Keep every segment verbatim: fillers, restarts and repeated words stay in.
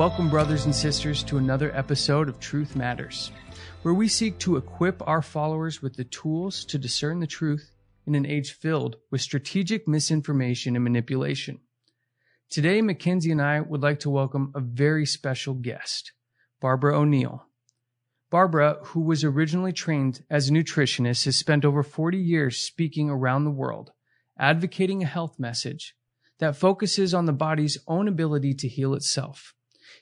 Welcome, brothers and sisters, to another episode of Truth Matters, where we seek to equip our followers with the tools to discern the truth in an age filled with strategic misinformation and manipulation. Today, McKenzie and I would like to welcome a very special guest, Barbara O'Neill. Barbara, who was originally trained as a nutritionist, has spent over forty years speaking around the world, advocating a health message that focuses on the body's own ability to heal itself.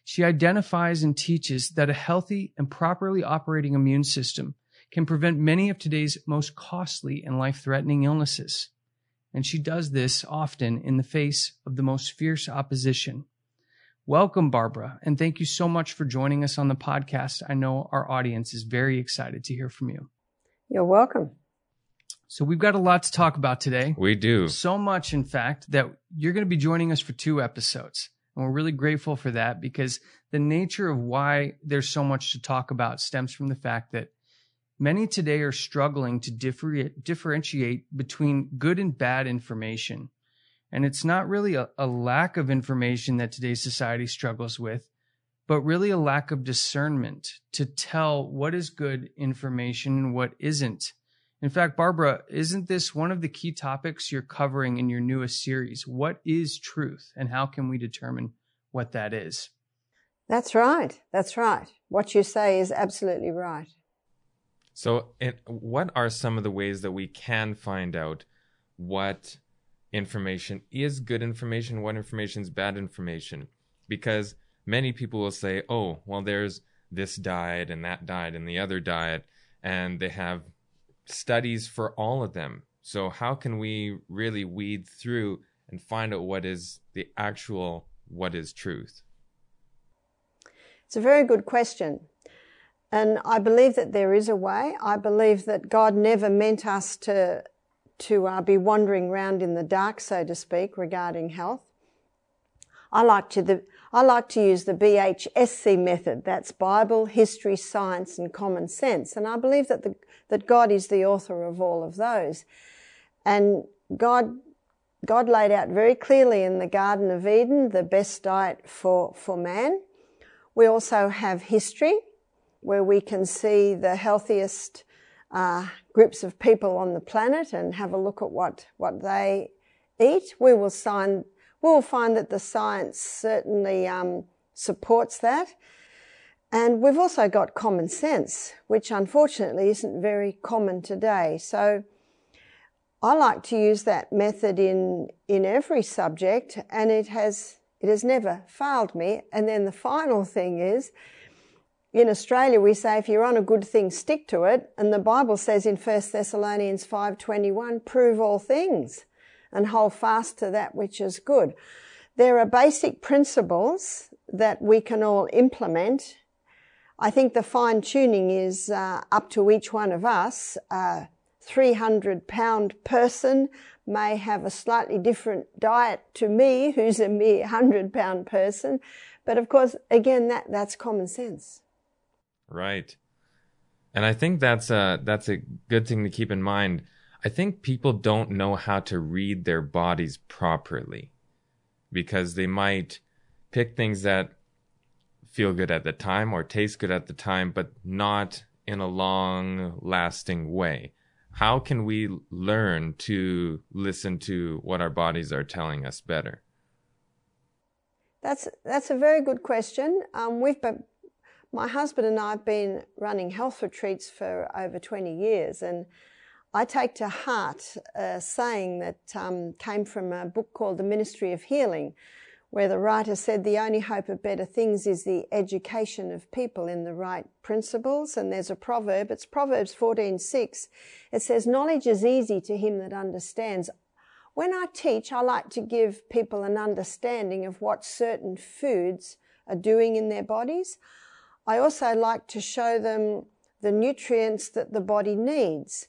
She identifies and teaches that a healthy and properly operating immune system can prevent many of today's most costly and life-threatening illnesses. And she does this often in the face of the most fierce opposition. Welcome, Barbara, and thank you so much for joining us on the podcast. I know our audience is very excited to hear from you. You're welcome. So we've got a lot to talk about today. We do. So much, in fact, that you're going to be joining us for two episodes. And we're really grateful for that, because the nature of why there's so much to talk about stems from the fact that many today are struggling to differ- differentiate between good and bad information. And it's not really a, a lack of information that today's society struggles with, but really a lack of discernment to tell what is good information and what isn't. In fact, Barbara, isn't this one of the key topics you're covering in your newest series? What is truth, and how can we determine what that is? That's right. That's right. What you say is absolutely right. So, and what are some of the ways that we can find out what information is good information, what information is bad information? Because many people will say, oh, well, there's this diet and that diet and the other diet, and they have studies for all of them. So how can we really weed through and find out what is the actual, what is truth? It's a very good question. And I believe that there is a way. I believe that God never meant us to, to uh, be wandering around in the dark, so to speak, regarding health. I like to the, I like to use the B H S C method. That's Bible, history, science, and common sense. And I believe that the, that God is the author of all of those. And God, God laid out very clearly in the Garden of Eden the best diet for, for man. We also have history, where we can see the healthiest uh, groups of people on the planet and have a look at what, what they eat. We will sign... We'll find that the science certainly um, supports that. And we've also got common sense, which unfortunately isn't very common today. So I like to use that method in, in every subject, and it has, it has never failed me. And then the final thing is, in Australia, we say, if you're on a good thing, stick to it. And the Bible says in First Thessalonians five twenty-one, prove all things and hold fast to that which is good. There are basic principles that we can all implement. I think the fine-tuning is uh, up to each one of us. A three hundred pound person may have a slightly different diet to me, who's a mere one hundred pound person. But of course, again, that, that's common sense. Right. And I think that's a, that's a good thing to keep in mind. I think people don't know how to read their bodies properly, because they might pick things that feel good at the time or taste good at the time, but not in a long-lasting way. How can we learn to listen to what our bodies are telling us better? That's that's a very good question. Um, we've been, my husband and I have been running health retreats for over twenty years, and I take to heart a saying that um, came from a book called The Ministry of Healing, where the writer said the only hope of better things is the education of people in the right principles. And there's a proverb, it's Proverbs fourteen six. It says, knowledge is easy to him that understands. When I teach, I like to give people an understanding of what certain foods are doing in their bodies. I also like to show them the nutrients that the body needs.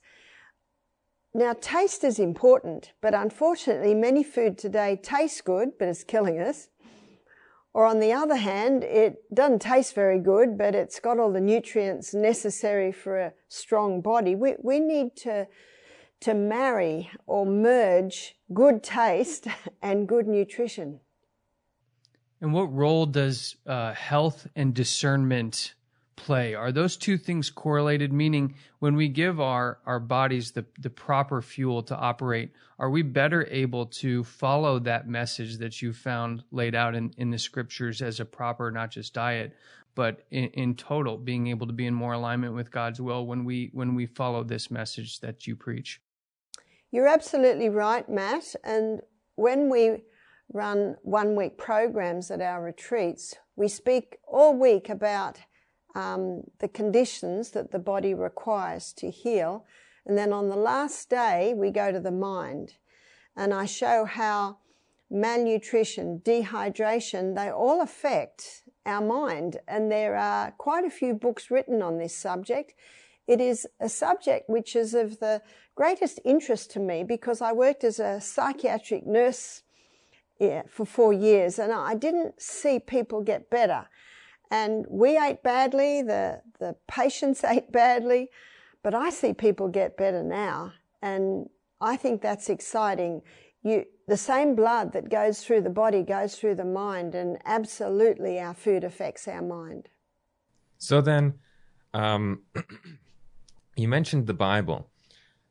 Now, taste is important, but unfortunately, many food today tastes good, but it's killing us. Or on the other hand, it doesn't taste very good, but it's got all the nutrients necessary for a strong body. We we need to, to marry or merge good taste and good nutrition. And what role does uh, health and discernment play? Are those two things correlated? Meaning, when we give our, our bodies the, the proper fuel to operate, are we better able to follow that message that you found laid out in, in the scriptures as a proper, not just diet, but in, in total, being able to be in more alignment with God's will when we when we follow this message that you preach? You're absolutely right, Matt. And when we run one-week programs at our retreats, we speak all week about um, the conditions that the body requires to heal. And then on the last day, we go to the mind. And I show how malnutrition, dehydration, they all affect our mind. And there are quite a few books written on this subject. It is a subject which is of the greatest interest to me because I worked as a psychiatric nurse Yeah, for four years, and I didn't see people get better. And we ate badly, the, the patients ate badly, but I see people get better now, and I think that's exciting. You, the same blood that goes through the body goes through the mind, and absolutely our food affects our mind. So then, um, you mentioned the Bible.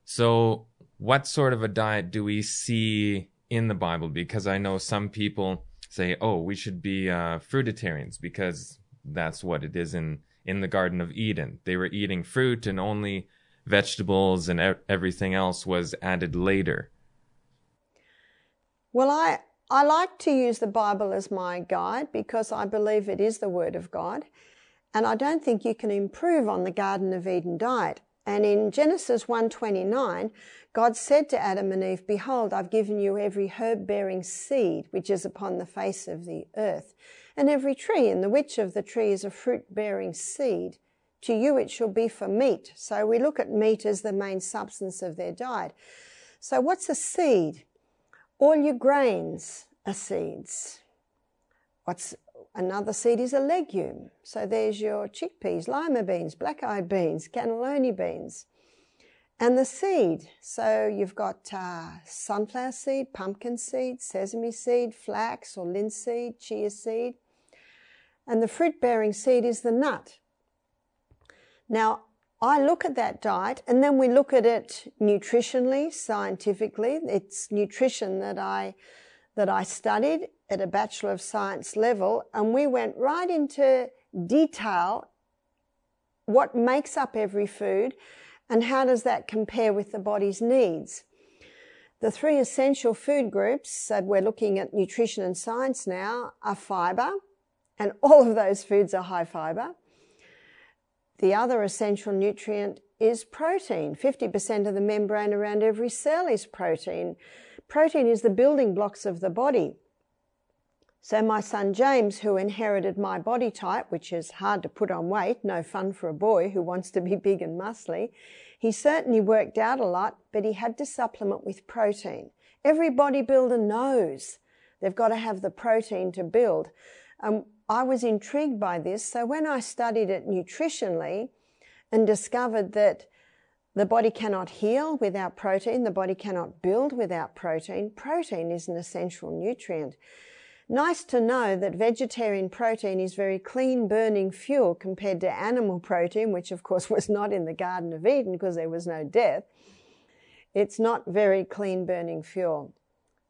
So what sort of a diet do we see in the Bible? Because I know some people say, oh, we should be uh, fruitarians because that's what it is in, in the Garden of Eden. They were eating fruit and only vegetables and e- everything else was added later. Well, I, I like to use the Bible as my guide because I believe it is the Word of God. And I don't think you can improve on the Garden of Eden diet. And in Genesis one twenty-nine, God said to Adam and Eve, "Behold, I've given you every herb-bearing seed which is upon the face of the earth, and every tree in the which of the tree is a fruit-bearing seed. To you it shall be for meat." So we look at meat as the main substance of their diet. So what's a seed? All your grains are seeds. What's Another seed is a legume. So there's your chickpeas, lima beans, black-eyed beans, cannelloni beans. And the seed, so you've got uh, sunflower seed, pumpkin seed, sesame seed, flax or linseed, chia seed. And the fruit-bearing seed is the nut. Now, I look at that diet and then we look at it nutritionally, scientifically. It's nutrition that I that I studied at a Bachelor of Science level, and we went right into detail what makes up every food and how does that compare with the body's needs. The three essential food groups, so we're looking at nutrition and science now, are fibre, and all of those foods are high fibre. The other essential nutrient is protein. fifty percent of the membrane around every cell is protein. Protein is the building blocks of the body. So my son James, who inherited my body type, which is hard to put on weight, no fun for a boy who wants to be big and muscly, he certainly worked out a lot, but he had to supplement with protein. Every bodybuilder knows they've got to have the protein to build. Um, I was intrigued by this, so when I studied it nutritionally and discovered that the body cannot heal without protein, the body cannot build without protein, protein is an essential nutrient. Nice to know that vegetarian protein is very clean burning fuel compared to animal protein, which of course was not in the Garden of Eden because there was no death. It's not very clean burning fuel.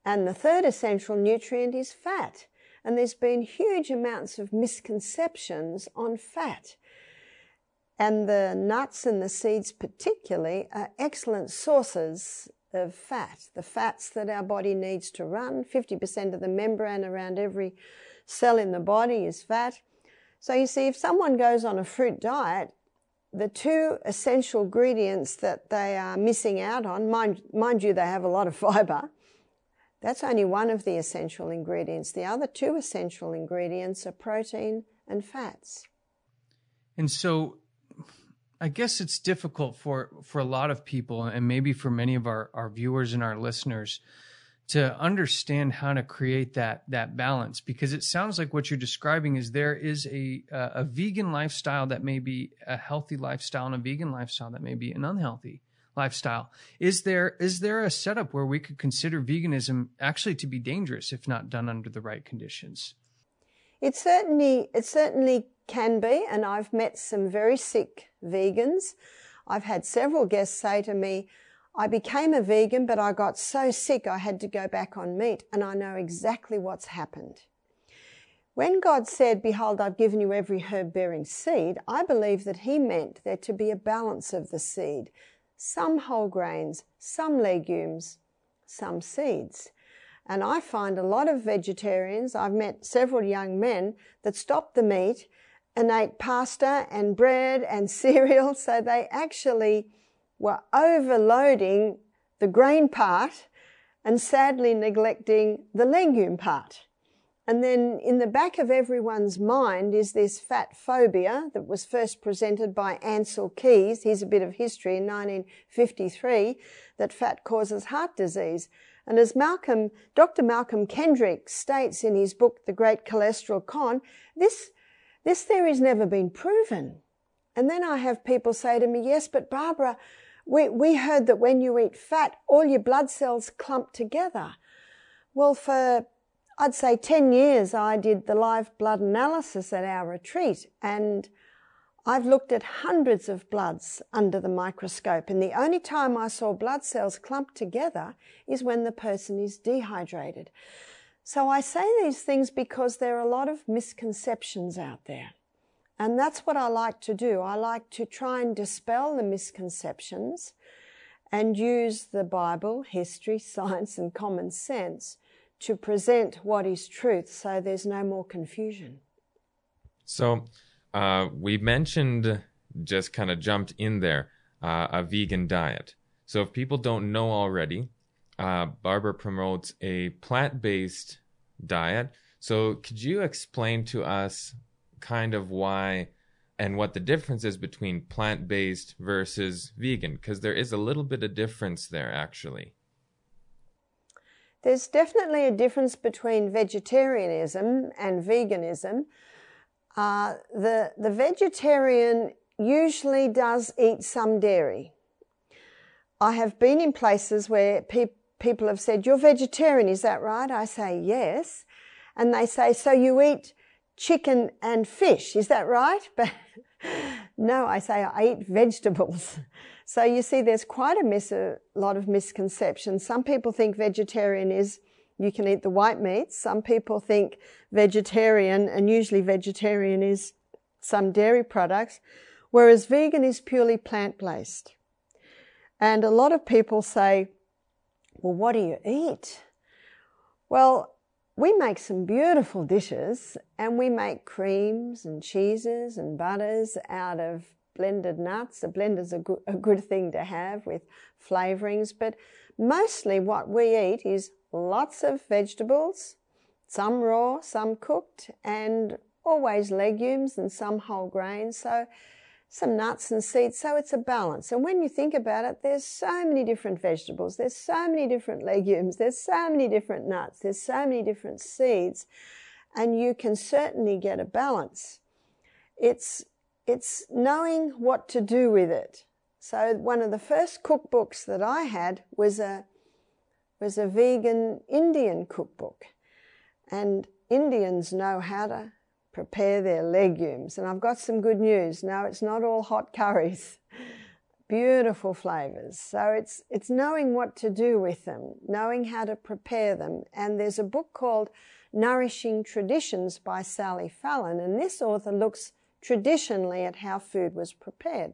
And the third essential nutrient is fat. And there's been huge amounts of misconceptions on fat. And the nuts and the seeds particularly are excellent sources of fat, the fats that our body needs to run. fifty percent of the membrane around every cell in the body is fat. So you see, if someone goes on a fruit diet, the two essential ingredients that they are missing out on, mind, mind you, they have a lot of fibre, that's only one of the essential ingredients. The other two essential ingredients are protein and fats. And so I guess it's difficult for, for a lot of people and maybe for many of our, our viewers and our listeners to understand how to create that that balance, because it sounds like what you're describing is there is a uh, a vegan lifestyle that may be a healthy lifestyle and a vegan lifestyle that may be an unhealthy lifestyle. Is there is there a setup where we could consider veganism actually to be dangerous if not done under the right conditions? It certainly, it certainly can be, and I've met some very sick vegans. I've had several guests say to me, I became a vegan, but I got so sick I had to go back on meat, and I know exactly what's happened. When God said, behold, I've given you every herb-bearing seed, I believe that he meant there to be a balance of the seed, some whole grains, some legumes, some seeds. And I find a lot of vegetarians, I've met several young men that stopped the meat and ate pasta and bread and cereal, so they actually were overloading the grain part and sadly neglecting the legume part. And then in the back of everyone's mind is this fat phobia that was first presented by Ansel Keys, here's a bit of history, in nineteen fifty-three, that fat causes heart disease. And as Malcolm, Doctor Malcolm Kendrick states in his book, The Great Cholesterol Con, this, this theory's never been proven. And then I have people say to me, yes, but Barbara, we, we heard that when you eat fat, all your blood cells clump together. Well, for I'd say ten years, I did the live blood analysis at our retreat, and I've looked at hundreds of bloods under the microscope, and the only time I saw blood cells clumped together is when the person is dehydrated. So I say these things because there are a lot of misconceptions out there, and that's what I like to do. I like to try and dispel the misconceptions and use the Bible, history, science, and common sense to present what is truth, so there's no more confusion. So uh, we mentioned, just kind of jumped in there, uh, a vegan diet. So if people don't know already, uh, Barbara promotes a plant-based diet. So could you explain to us kind of why and what the difference is between plant-based versus vegan? Because there is a little bit of difference there, actually. There's definitely a difference between vegetarianism and veganism. Uh, the, the vegetarian usually does eat some dairy. I have been in places where pe- people have said, you're vegetarian, is that right? I say, yes. And they say, so you eat chicken and fish, is that right? But no, I say, I eat vegetables. So you see, there's quite a, mis- a lot of misconceptions. Some people think vegetarian is you can eat the white meats. Some people think vegetarian, and usually vegetarian is some dairy products, whereas vegan is purely plant-based. And a lot of people say, well, what do you eat? Well, we make some beautiful dishes, and we make creams and cheeses and butters out of blended nuts. A blender's a good, a good thing to have with flavorings, but mostly what we eat is lots of vegetables, some raw, some cooked, and always legumes and some whole grains, so some nuts and seeds, so it's a balance. And when you think about it, there's so many different vegetables, there's so many different legumes, there's so many different nuts, there's so many different seeds, and you can certainly get a balance. It's It's knowing what to do with it. So one of the first cookbooks that I had was a was a vegan Indian cookbook. And Indians know how to prepare their legumes. And I've got some good news. Now, it's not all hot curries. Beautiful flavors. So it's it's knowing what to do with them, knowing how to prepare them. And there's a book called Nourishing Traditions by Sally Fallon. And this author looks traditionally at how food was prepared.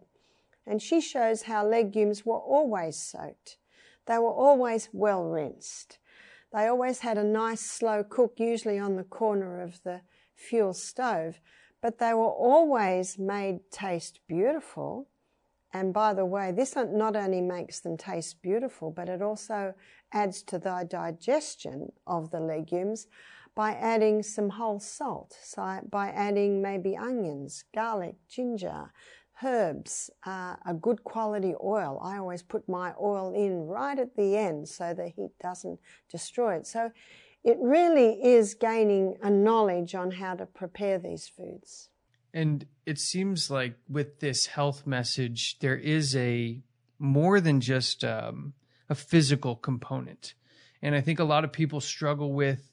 And she shows how legumes were always soaked. They were always well rinsed. They always had a nice slow cook, usually on the corner of the fuel stove, but they were always made taste beautiful. And by the way, this not only makes them taste beautiful, but it also adds to the digestion of the legumes by adding some whole salt, so by adding maybe onions, garlic, ginger, herbs, uh, a good quality oil. I always put my oil in right at the end so the heat doesn't destroy it. So it really is gaining a knowledge on how to prepare these foods. And it seems like with this health message, there is a more than just um, a physical component. And I think a lot of people struggle with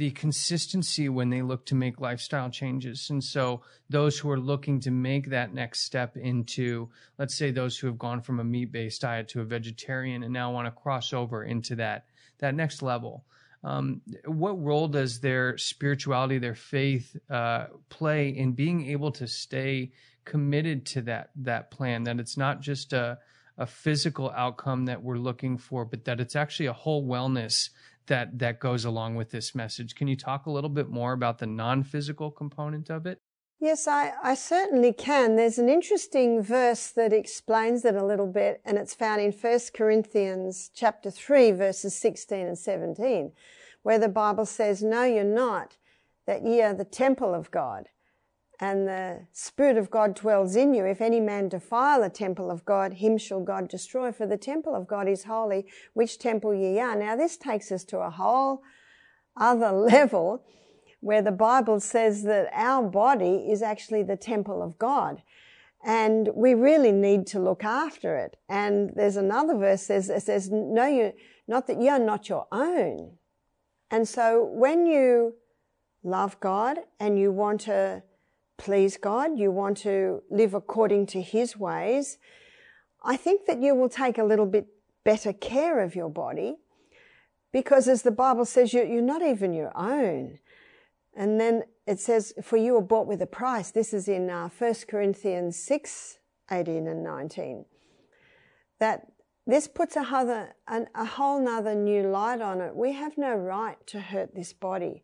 the consistency when they look to make lifestyle changes. And so those who are looking to make that next step into, let's say those who have gone from a meat-based diet to a vegetarian and now want to cross over into that, that next level, um, what role does their spirituality, their faith uh, play in being able to stay committed to that, that plan, that it's not just a, a physical outcome that we're looking for, but that it's actually a whole wellness that, that goes along with this message? Can you talk a little bit more about the non-physical component of it? Yes, I, I certainly can. There's an interesting verse that explains it a little bit, and it's found in First Corinthians chapter three, verses sixteen and seventeen, where the Bible says, "No, you're not, that ye are the temple of God, and the Spirit of God dwells in you. If any man defile the temple of God, him shall God destroy, for the temple of God is holy, which temple ye are." Now this takes us to a whole other level where the Bible says that our body is actually the temple of God, and we really need to look after it. And there's another verse that says, says "No, you not that ye are not your own." And so when you love God and you want to please God, you want to live according to His ways, I think that you will take a little bit better care of your body, because as the Bible says, you're not even your own. And then it says, "For you are bought with a price." This is in uh, First Corinthians six, eighteen and nineteen. That this puts a, other, an, a whole nother new light on it. We have no right to hurt this body.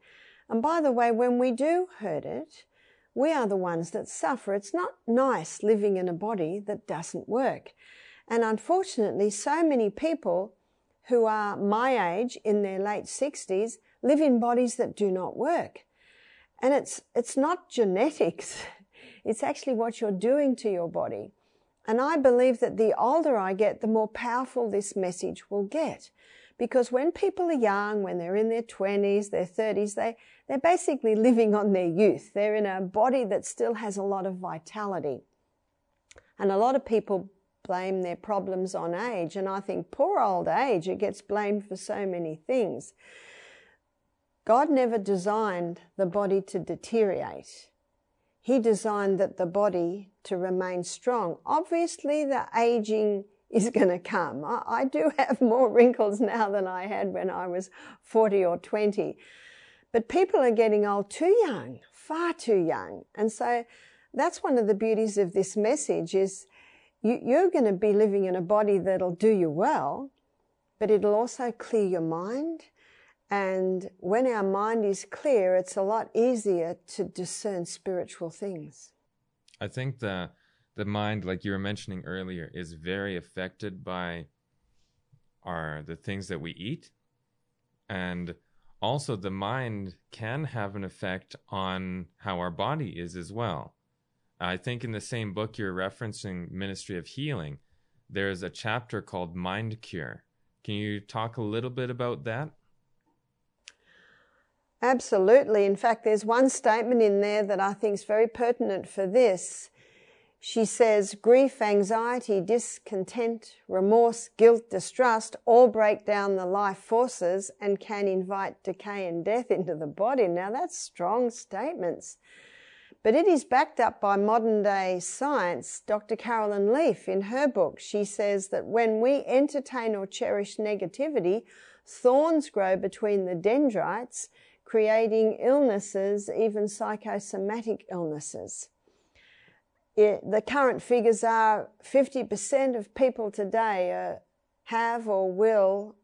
And by the way, when we do hurt it, we are the ones that suffer. It's not nice living in a body that doesn't work. And unfortunately, so many people who are my age, in their late sixties, live in bodies that do not work. And it's, it's not genetics. It's actually what you're doing to your body. And I believe that the older I get, the more powerful this message will get. Because when people are young, when they're in their twenties, their thirties, they, they're basically living on their youth. They're in a body that still has a lot of vitality. And a lot of people blame their problems on age. And I think poor old age, it gets blamed for so many things. God never designed the body to deteriorate. He designed that the body to remain strong. Obviously, the aging is going to come. I, I do have more wrinkles now than I had when I was forty or twenty. But people are getting old too young, far too young. And so that's one of the beauties of this message is you, you're going to be living in a body that'll do you well, but it'll also clear your mind. And when our mind is clear, it's a lot easier to discern spiritual things. I think that the mind, like you were mentioning earlier, is very affected by our the things that we eat. And also the mind can have an effect on how our body is as well. I think in the same book you're referencing, Ministry of Healing, there's a chapter called Mind Cure. Can you talk a little bit about that? Absolutely. In fact, there's one statement in there that I think is very pertinent for this. She says, "Grief, anxiety, discontent, remorse, guilt, distrust all break down the life forces and can invite decay and death into the body." Now, that's strong statements. But it is backed up by modern-day science. Doctor Carolyn Leaf, in her book, she says that when we entertain or cherish negativity, thorns grow between the dendrites, creating illnesses, even psychosomatic illnesses. It, the current figures are fifty percent of people today uh, have or will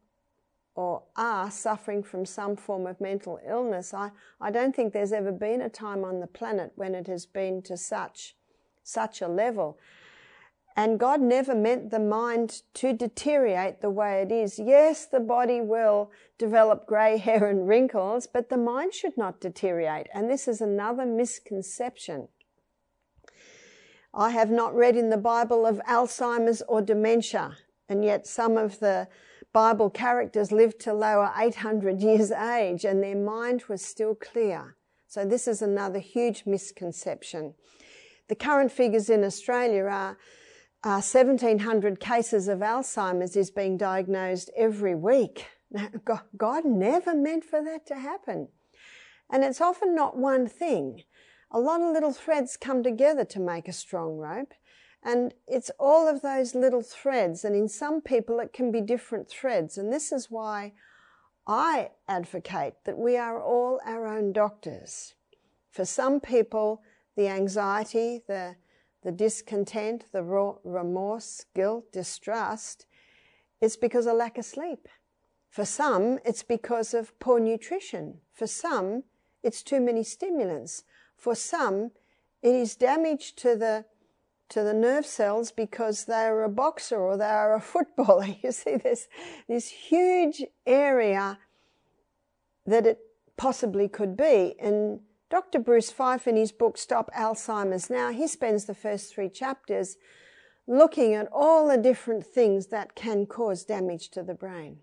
or are suffering from some form of mental illness. I, I don't think there's ever been a time on the planet when it has been to such, such a level. And God never meant the mind to deteriorate the way it is. Yes, the body will develop grey hair and wrinkles, but the mind should not deteriorate. And this is another misconception. I have not read in the Bible of Alzheimer's or dementia, and yet some of the Bible characters lived to lower eight hundred years age and their mind was still clear. So this is another huge misconception. The current figures in Australia are uh, seventeen hundred cases of Alzheimer's is being diagnosed every week. Now, God, God never meant for that to happen. And it's often not one thing. A lot of little threads come together to make a strong rope. And it's all of those little threads. And in some people, it can be different threads. And this is why I advocate that we are all our own doctors. For some people, the anxiety, the, the discontent, the remorse, guilt, distrust, it's because of lack of sleep. For some, it's because of poor nutrition. For some, it's too many stimulants. For some, it is damage to the to the nerve cells because they are a boxer or they are a footballer. You see, there's this huge area that it possibly could be. And Doctor Bruce Fife, in his book, Stop Alzheimer's Now, he spends the first three chapters looking at all the different things that can cause damage to the brain.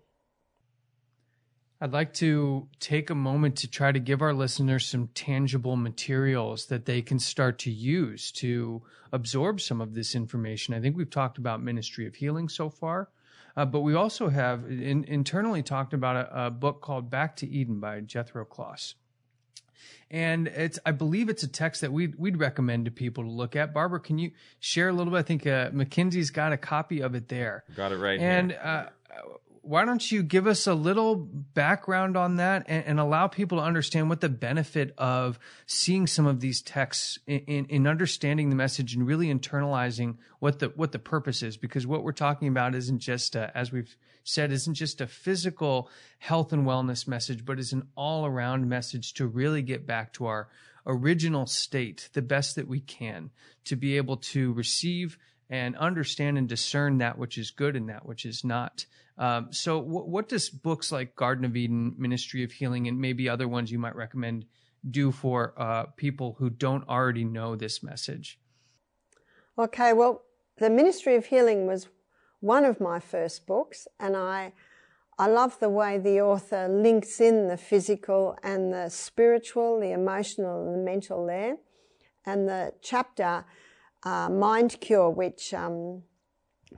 I'd like to take a moment to try to give our listeners some tangible materials that they can start to use to absorb some of this information. I think we've talked about Ministry of Healing so far, uh, but we also have in, internally talked about a, a book called Back to Eden by Jethro Kloss. And it's, I believe it's a text that we'd, we'd recommend to people to look at. Barbara, can you share a little bit? I think uh, McKenzie's got a copy of it there. Got it right and, here. And uh, why don't you give us a little background on that and, and allow people to understand what the benefit of seeing some of these texts in, in, in understanding the message and really internalizing what the what the purpose is, because what we're talking about isn't just, a, as we've said, isn't just a physical health and wellness message, but is an all-around message to really get back to our original state, the best that we can, to be able to receive and understand and discern that which is good and that which is not. Um, so w- what does books like Garden of Eden, Ministry of Healing, and maybe other ones you might recommend do for uh, people who don't already know this message? Okay, well, the Ministry of Healing was one of my first books, and I, I love the way the author links in the physical and the spiritual, the emotional and the mental there, and the chapter Uh, Mind Cure, which um,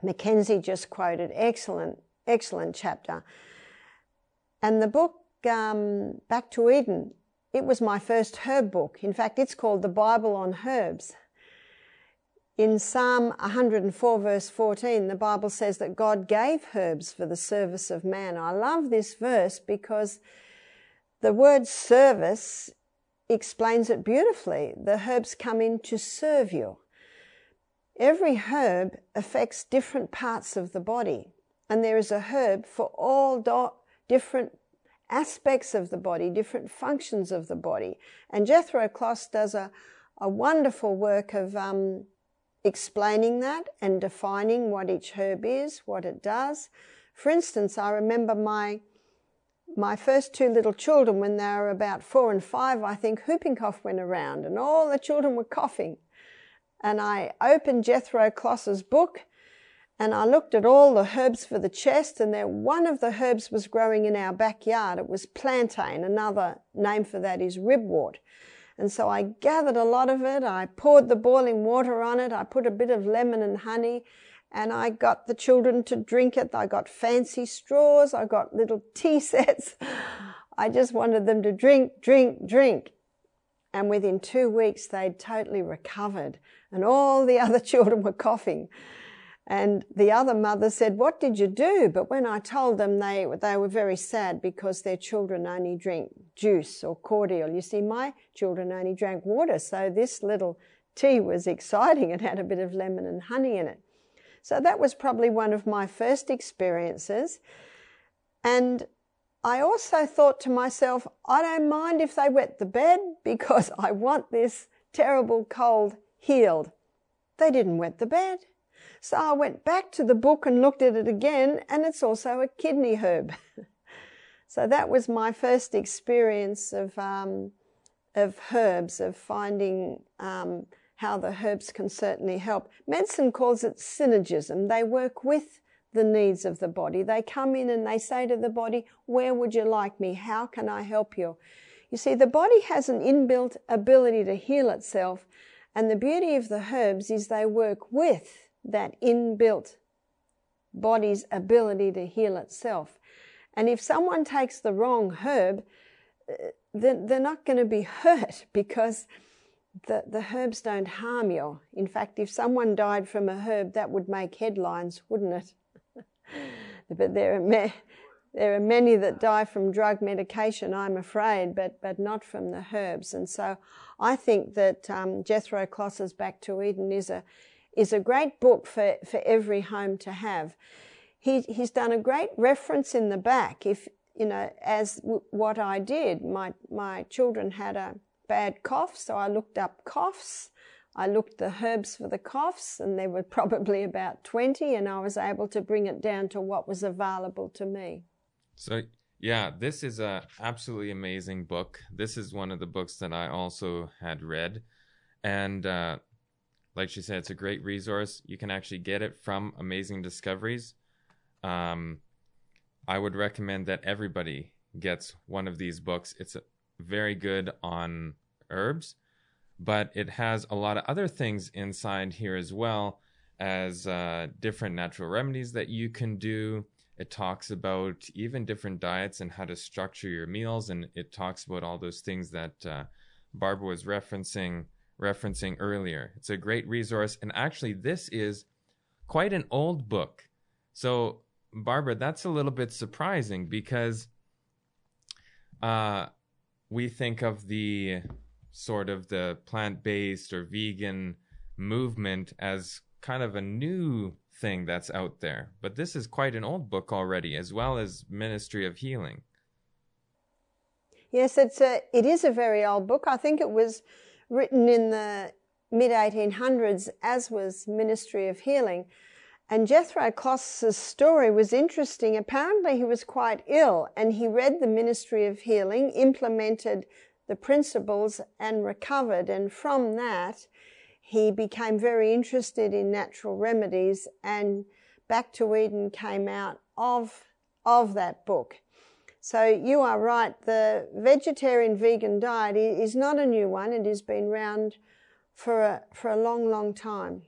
McKenzie just quoted, excellent, excellent chapter. And the book, um, Back to Eden, it was my first herb book. In fact, it's called The Bible on Herbs. In Psalm one hundred four, verse fourteen, the Bible says that God gave herbs for the service of man. I love this verse because the word service explains it beautifully. The herbs come in to serve you. Every herb affects different parts of the body, and there is a herb for all do- different aspects of the body, different functions of the body. And Jethro Kloss does a, a wonderful work of um, explaining that and defining what each herb is, what it does. For instance, I remember my My first two little children, when they were about four and five, I think whooping cough went around, and all the children were coughing. And I opened Jethro Kloss's book and I looked at all the herbs for the chest, and there one of the herbs was growing in our backyard. It was plantain. Another name for that is ribwort. And so I gathered a lot of it. I poured the boiling water on it. I put a bit of lemon and honey, and I got the children to drink it. I got fancy straws. I got little tea sets. I just wanted them to drink, drink, drink. And within two weeks, they'd totally recovered. And all the other children were coughing. And the other mother said, "What did you do?" But when I told them, they, they were very sad because their children only drink juice or cordial. You see, my children only drank water. So this little tea was exciting. It had a bit of lemon and honey in it. So that was probably one of my first experiences. And I also thought to myself, I don't mind if they wet the bed because I want this terrible cold healed. They didn't wet the bed. So I went back to the book and looked at it again, and it's also a kidney herb. So that was my first experience of um, of herbs, of finding um, how the herbs can certainly help. Medicine calls it synergism. They work with the needs of the body. They come in and they say to the body, where would you like me? How can I help you? You see, the body has an inbuilt ability to heal itself, and the beauty of the herbs is they work with that inbuilt body's ability to heal itself. And if someone takes the wrong herb, they're, they're not going to be hurt because the, the herbs don't harm you. In fact, if someone died from a herb, that would make headlines, wouldn't it? But there are me, there are many that die from drug medication, I'm afraid, but, but not from the herbs. And so I think that um, Jethro Kloss's Back to Eden is a, is a great book for, for every home to have. He, he's done a great reference in the back, if you know, as w what I did. My, my children had a bad cough, so I looked up coughs. I looked the herbs for the coughs, and there were probably about twenty, and I was able to bring it down to what was available to me. So, yeah, this is an absolutely amazing book. This is one of the books that I also had read. And uh, like she said, it's a great resource. You can actually get it from Amazing Discoveries. Um, I would recommend that everybody gets one of these books. It's very good on herbs, but it has a lot of other things inside here as well, as uh, different natural remedies that you can do. It talks about even different diets and how to structure your meals, and it talks about all those things that uh, Barbara was referencing referencing earlier. It's a great resource, and actually this is quite an old book. So Barbara, that's a little bit surprising because uh, we think of the sort of the plant-based or vegan movement as kind of a new thing that's out there. But this is quite an old book already, as well as Ministry of Healing. Yes, it's a, it is a very old book. I think it was written in the mid eighteen hundreds, as was Ministry of Healing. And Jethro Kloss's story was interesting. Apparently he was quite ill, and he read the Ministry of Healing, implemented the principles and recovered. And from that, he became very interested in natural remedies, and Back to Eden came out of, of that book. So you are right, the vegetarian vegan diet is not a new one. It has been around for a, for a long, long time.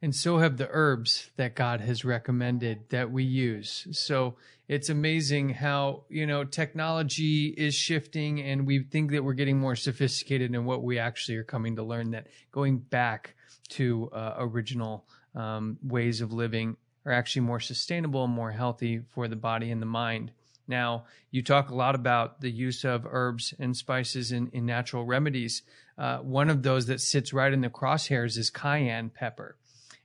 And so have the herbs that God has recommended that we use. So it's amazing how, you know, technology is shifting, and we think that we're getting more sophisticated in what we actually are coming to learn, that going back to uh, original um, ways of living are actually more sustainable and more healthy for the body and the mind. Now, you talk a lot about the use of herbs and spices in, in natural remedies. Uh, one of those that sits right in the crosshairs is cayenne pepper.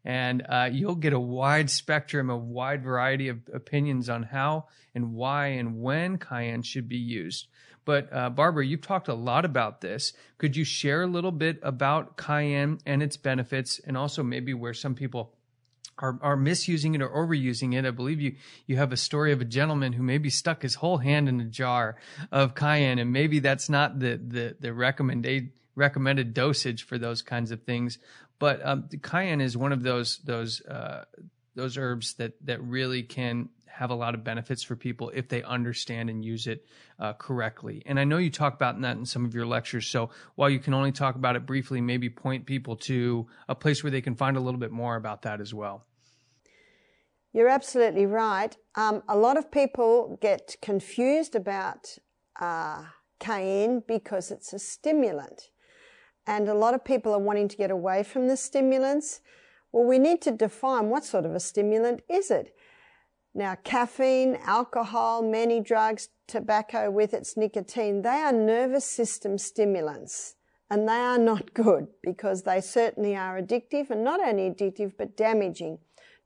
And uh, you'll get a wide spectrum, a wide variety of opinions on how and why and when cayenne should be used. But uh, Barbara, you've talked a lot about this. Could you share a little bit about cayenne and its benefits, and also maybe where some people are, are misusing it or overusing it? I believe you, you have a story of a gentleman who maybe stuck his whole hand in a jar of cayenne, and maybe that's not the, the, the recommended, recommended dosage for those kinds of things. But um, cayenne is one of those those uh, those herbs that that really can have a lot of benefits for people if they understand and use it uh, correctly. And I know you talk about that in some of your lectures. So while you can only talk about it briefly, maybe point people to a place where they can find a little bit more about that as well. You're absolutely right. Um, a lot of people get confused about uh, cayenne because it's a stimulant. And a lot of people are wanting to get away from the stimulants. Well, we need to define what sort of a stimulant is it. Now, caffeine, alcohol, many drugs, tobacco with its nicotine, they are nervous system stimulants, and they are not good because they certainly are addictive, and not only addictive but damaging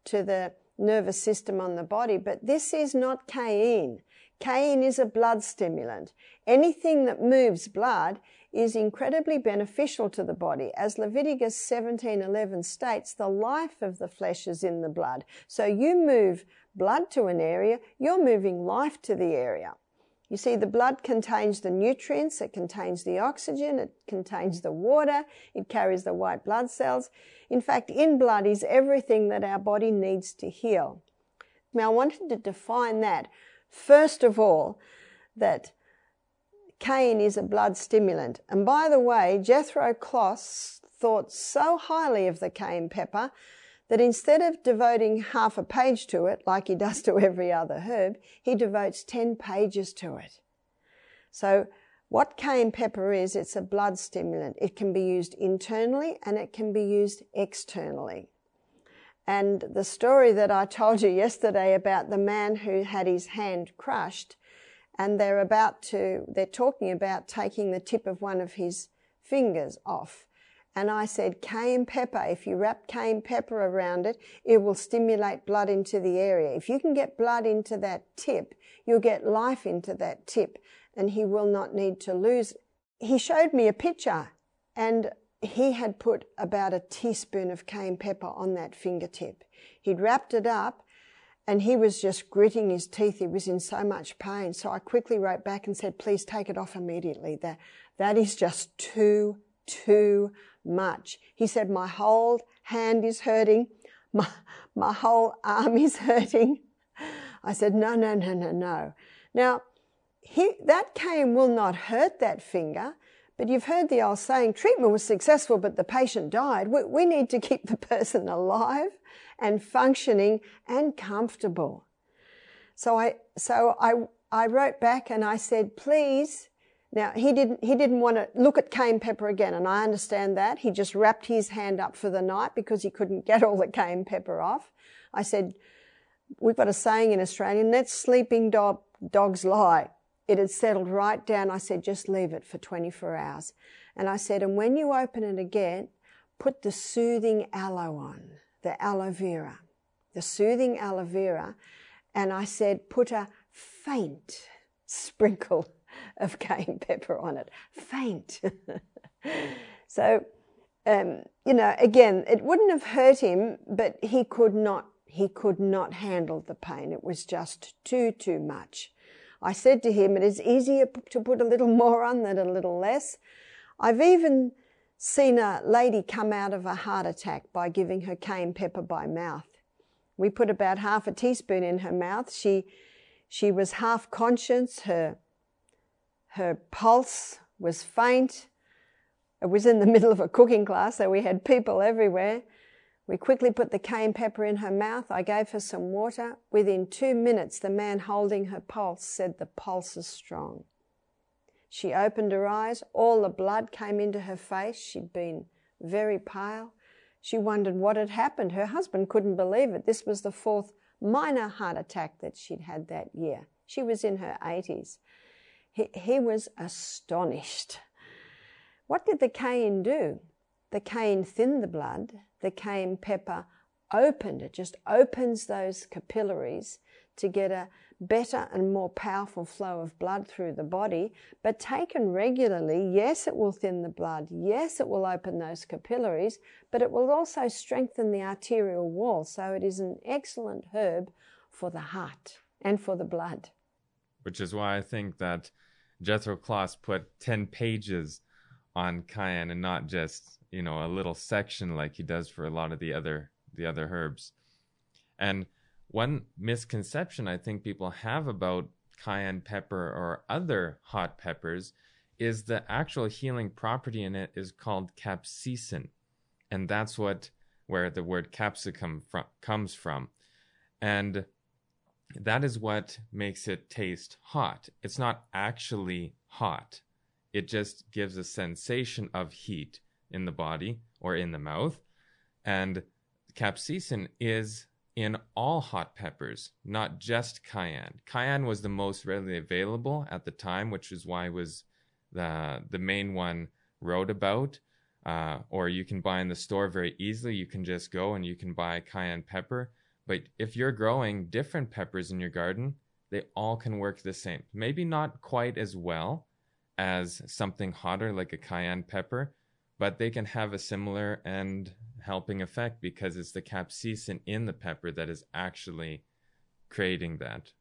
to the nervous system on the body. But this is not cayenne. Cayenne is a blood stimulant. Anything that moves blood is incredibly beneficial to the body. As Leviticus seventeen eleven states, the life of the flesh is in the blood. So you move blood to an area, you're moving life to the area. You see, the blood contains the nutrients, it contains the oxygen, it contains the water, it carries the white blood cells. In fact, in blood is everything that our body needs to heal. Now, I wanted to define that. First of all, that cayenne is a blood stimulant. And by the way, Jethro Kloss thought so highly of the cayenne pepper that instead of devoting half a page to it, like he does to every other herb, he devotes ten pages to it. So What cayenne pepper is, it's a blood stimulant. It can be used internally and it can be used externally. And the story that I told you yesterday about the man who had his hand crushed, and they're about to, they're talking about taking the tip of one of his fingers off. And I said, cayenne pepper, if you wrap cayenne pepper around it, it will stimulate blood into the area. If you can get blood into that tip, you'll get life into that tip, and he will not need to lose. He showed me a picture, and he had put about a teaspoon of cayenne pepper on that fingertip. He'd wrapped it up, and he was just gritting his teeth. He was in so much pain. So I quickly wrote back and said, please take it off immediately. That, that is just too, too much. He said, my whole hand is hurting. My, my whole arm is hurting. I said, no, no, no, no, no. Now, He, that cane will not hurt that finger, but you've heard the old saying, treatment was successful, but the patient died. We, we need to keep the person alive and functioning and comfortable. So I, so I, I wrote back and I said, please. Now he didn't, he didn't want to look at cayenne pepper again, and I understand that. He just wrapped his hand up for the night because he couldn't get all the cayenne pepper off. I said, we've got a saying in Australia, let sleeping dog, dogs lie. It had settled right down. I said, just leave it for twenty-four hours. And I said, and when you open it again, put the soothing aloe on, the aloe vera, the soothing aloe vera. And I said, put a faint sprinkle of cayenne pepper on it, faint. So, um, you know, again, it wouldn't have hurt him, but he could not, he could not handle the pain. It was just too, too much. I said to him, it is easier to put a little more on than a little less. I've even seen a lady come out of a heart attack by giving her cayenne pepper by mouth. We put about half a teaspoon in her mouth. She she was half conscious. Her, her pulse was faint. It was in the middle of a cooking class, so we had people everywhere. We quickly put the cayenne pepper in her mouth. I gave her some water. Within two minutes, the man holding her pulse said the pulse is strong. She opened her eyes. All the blood came into her face. She'd been very pale. She wondered what had happened. Her husband couldn't believe it. This was the fourth minor heart attack that she'd had that year. She was in her eighties. He, he was astonished. What did the cayenne do? The cayenne thinned the blood. The cayenne pepper opened. It just opens those capillaries to get a better and more powerful flow of blood through the body. But taken regularly, yes, it will thin the blood. Yes, it will open those capillaries, but it will also strengthen the arterial wall. So it is an excellent herb for the heart and for the blood. Which is why I think that Jethro Kloss put ten pages on cayenne and not just, you know, a little section like he does for a lot of the other the other herbs. And one misconception I think people have about cayenne pepper or other hot peppers is the actual healing property in it is called capsaicin, and that's what where the word capsicum from, comes from, and that is what makes it taste hot. It's not actually hot. It just gives a sensation of heat in the body or in the mouth. And capsaicin is in all hot peppers, not just cayenne. Cayenne was the most readily available at the time, which is why it was the, the main one wrote about. Uh, or you can buy in the store very easily. You can just go and you can buy cayenne pepper. But if you're growing different peppers in your garden, they all can work the same. Maybe not quite as well as something hotter like a cayenne pepper, but they can have a similar and helping effect because it's the capsaicin in the pepper that is actually creating that.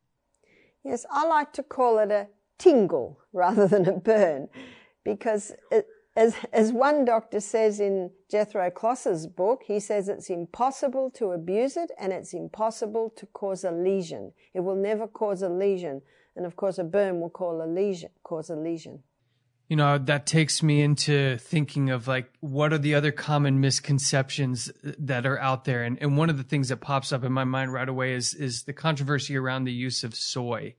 Yes, I like to call it a tingle rather than a burn, because it, as, as one doctor says in Jethro Kloss's book, he says it's impossible to abuse it and it's impossible to cause a lesion. It will never cause a lesion. And of course, a burn will cause a lesion, cause a lesion. You know, that takes me into thinking of, like, what are the other common misconceptions that are out there? And and one of the things that pops up in my mind right away is is the controversy around the use of soy.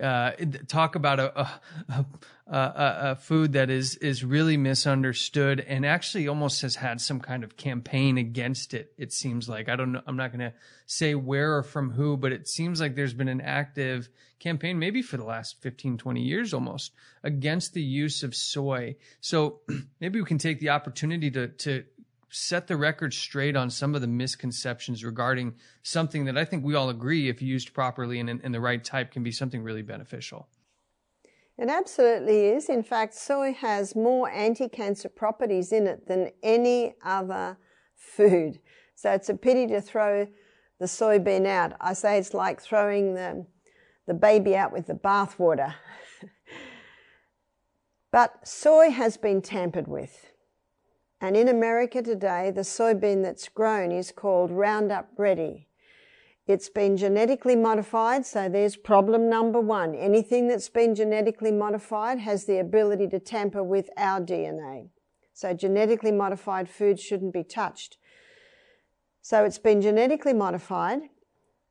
uh, talk about a, a, a, a, a food that is, is really misunderstood and actually almost has had some kind of campaign against it. It seems like, I don't know, I'm not going to say where or from who, but it seems like there's been an active campaign maybe for the last fifteen, twenty years almost against the use of soy. So maybe we can take the opportunity to, to, set the record straight on some of the misconceptions regarding something that I think we all agree, if used properly and in the right type, can be something really beneficial. It absolutely is. In fact, soy has more anti-cancer properties in it than any other food. So it's a pity to throw the soybean out. I say it's like throwing the, the baby out with the bathwater. But soy has been tampered with. And in America today, the soybean that's grown is called Roundup Ready. It's been genetically modified, so there's problem number one. Anything that's been genetically modified has the ability to tamper with our D N A. So genetically modified food shouldn't be touched. So it's been genetically modified.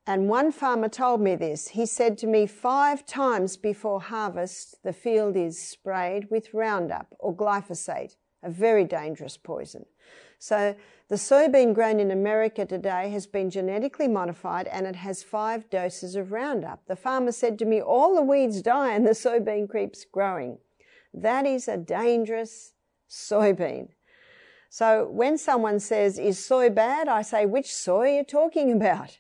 And one farmer told me this. He said to me, five times before harvest, the field is sprayed with Roundup or glyphosate, a very dangerous poison. So the soybean grown in America today has been genetically modified and it has five doses of Roundup. The farmer said to me, all the weeds die and the soybean keeps growing. That is a dangerous soybean. So when someone says, is soy bad? I say, which soy are you talking about?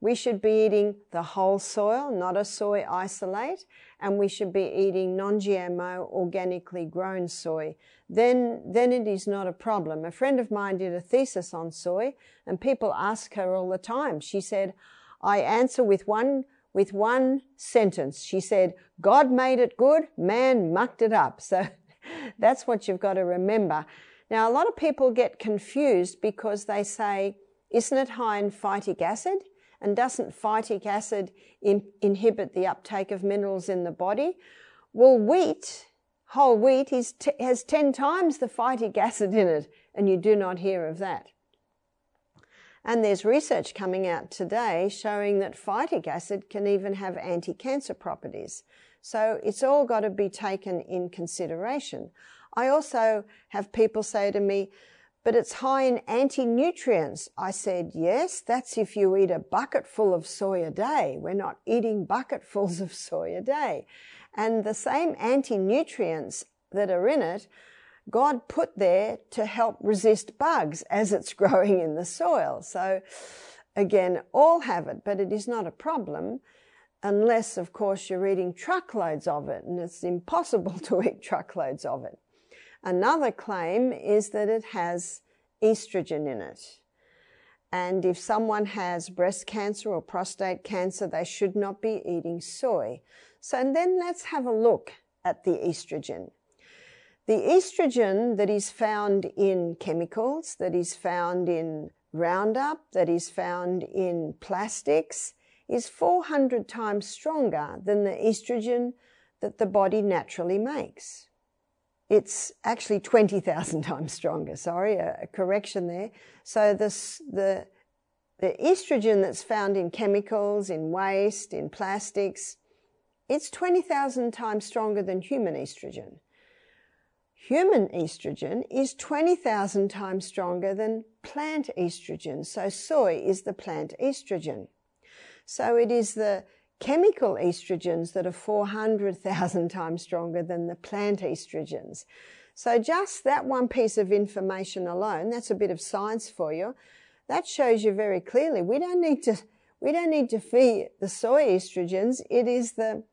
We should be eating the whole soil, not a soy isolate, and we should be eating non-G M O, organically grown soy. Then, then it is not a problem. A friend of mine did a thesis on soy, and people ask her all the time. She said, I answer with one, with one sentence. She said, God made it good, man mucked it up. So that's what you've got to remember. Now, a lot of people get confused because they say, isn't it high in phytic acid? And doesn't phytic acid in, inhibit the uptake of minerals in the body? Well, wheat, whole wheat, is t- has ten times the phytic acid in it, and you do not hear of that. And there's research coming out today showing that phytic acid can even have anti-cancer properties. So it's all got to be taken in consideration. I also have people say to me, but it's high in anti-nutrients. I said, yes, that's if you eat a bucket full of soy a day. We're not eating bucketfuls of soy a day. And the same anti-nutrients that are in it, God put there to help resist bugs as it's growing in the soil. So again, all have it, but it is not a problem unless, of course, you're eating truckloads of it, and it's impossible to eat truckloads of it. Another claim is that it has estrogen in it. And if someone has breast cancer or prostate cancer, they should not be eating soy. So then let's have a look at the estrogen. The estrogen that is found in chemicals, that is found in Roundup, that is found in plastics, is four hundred times stronger than the estrogen that the body naturally makes. It's actually twenty thousand times stronger, sorry, a, a correction there. So this, the, the estrogen that's found in chemicals, in waste, in plastics, it's twenty thousand times stronger than human estrogen. Human estrogen is twenty thousand times stronger than plant estrogen. So soy is the plant estrogen. So it is the chemical estrogens that are four hundred thousand times stronger than the plant estrogens. So just that one piece of information alone, that's a bit of science for you, that shows you very clearly we don't need to we don't need to feed the soy estrogens. It is the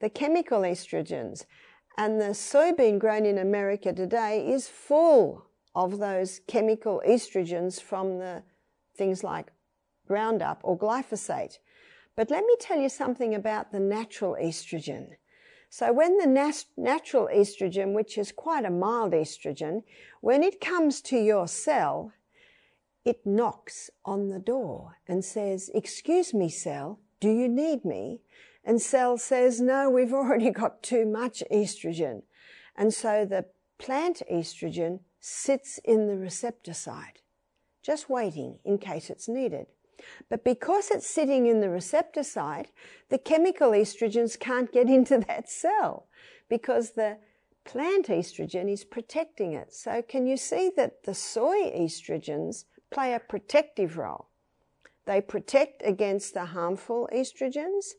the chemical estrogens, and the soybean grown in America today is full of those chemical estrogens from the things like Roundup or glyphosate. But let me tell you something about the natural estrogen. So when the nat- natural estrogen, which is quite a mild estrogen, when it comes to your cell, it knocks on the door and says, excuse me, cell, do you need me? And cell says, no, we've already got too much estrogen. And so the plant estrogen sits in the receptor side, just waiting in case it's needed. But because it's sitting in the receptor site, the chemical estrogens can't get into that cell because the plant estrogen is protecting it. So can you see that the soy estrogens play a protective role? They protect against the harmful estrogens.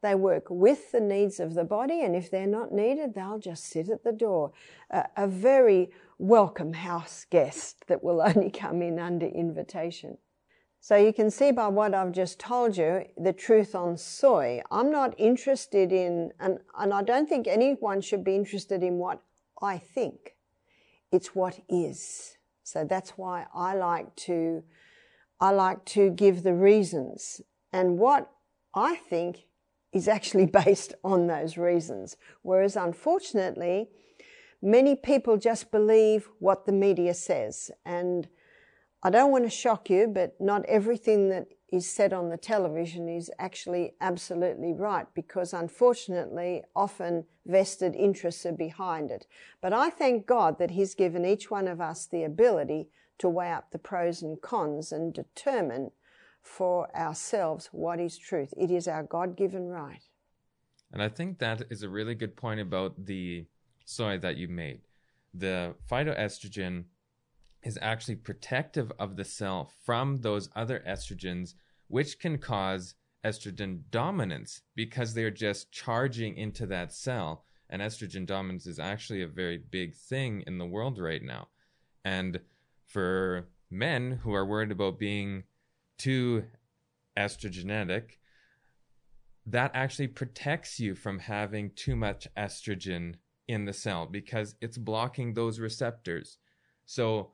They work with the needs of the body, and if they're not needed, they'll just sit at the door. A, a very welcome house guest that will only come in under invitation. So you can see by what I've just told you, the truth on soy. I'm not interested in, and, and I don't think anyone should be interested in what I think. It's what is. So that's why I like to I like to give the reasons, and what I think is actually based on those reasons. Whereas unfortunately, many people just believe what the media says. And I don't want to shock you, but not everything that is said on the television is actually absolutely right, because unfortunately, often vested interests are behind it. But I thank God that He's given each one of us the ability to weigh up the pros and cons and determine for ourselves what is truth. It is our God-given right. And I think that is a really good point about the soy that you made. The phytoestrogen is actually protective of the cell from those other estrogens, which can cause estrogen dominance because they're just charging into that cell. And estrogen dominance is actually a very big thing in the world right now. And for men who are worried about being too estrogenetic, that actually protects you from having too much estrogen in the cell because it's blocking those receptors. So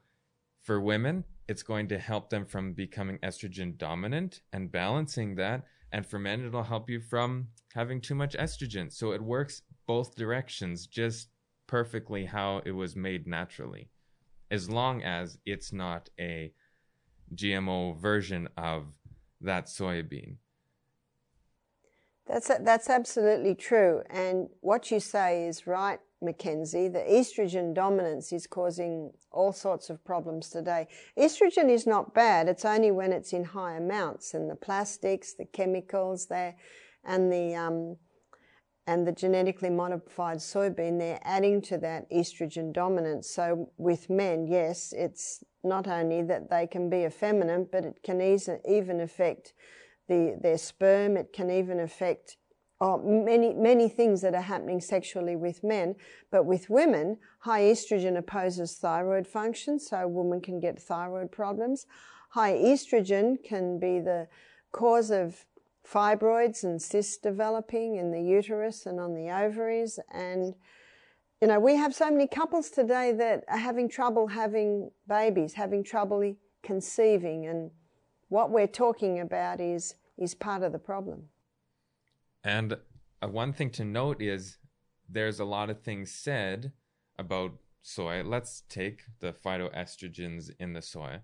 for women, it's going to help them from becoming estrogen dominant and balancing that. And for men, it'll help you from having too much estrogen. So it works both directions, just perfectly how it was made naturally, as long as it's not a G M O version of that soybean. That's, that's absolutely true. And what you say is right, McKenzie. The estrogen dominance is causing all sorts of problems today. Estrogen is not bad. It's only when it's in high amounts, and the plastics, the chemicals there, and the um, and the genetically modified soybean, they're adding to that estrogen dominance. So with men, yes, it's not only that they can be effeminate, but it can even affect the, their sperm. It can even affect oh, many, many things that are happening sexually with men. But with women, high estrogen opposes thyroid function, so a woman can get thyroid problems. High estrogen can be the cause of fibroids and cysts developing in the uterus and on the ovaries. And, you know, we have so many couples today that are having trouble having babies, having trouble conceiving. And what we're talking about is, is part of the problem. And uh, one thing to note is there's a lot of things said about soy. Let's take the phytoestrogens in the soy.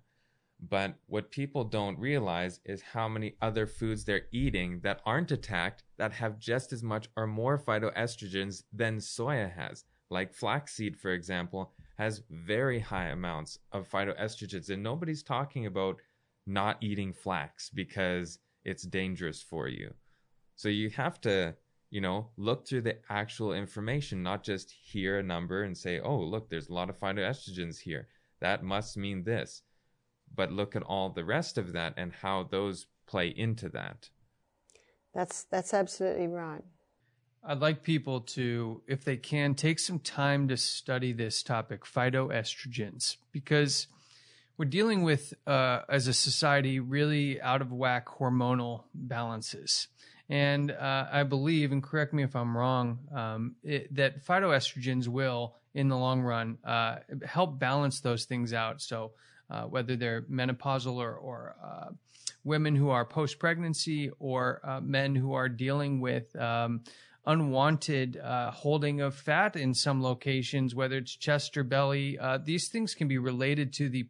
But what people don't realize is how many other foods they're eating that aren't attacked that have just as much or more phytoestrogens than soya has. Like flaxseed, for example, has very high amounts of phytoestrogens. And nobody's talking about not eating flax because it's dangerous for you. So you have to, you know, look through the actual information, not just hear a number and say, oh, look, there's a lot of phytoestrogens here. That must mean this. But look at all the rest of that and how those play into that. That's that's absolutely right. I'd like people to, if they can, take some time to study this topic, phytoestrogens, because we're dealing with, uh, as a society, really out-of-whack hormonal balances. And uh, I believe, and correct me if I'm wrong, um, it, that phytoestrogens will, in the long run, uh, help balance those things out. So uh, whether they're menopausal or, or uh, women who are post-pregnancy or uh, men who are dealing with um, unwanted uh, holding of fat in some locations, whether it's chest or belly, uh, these things can be related to the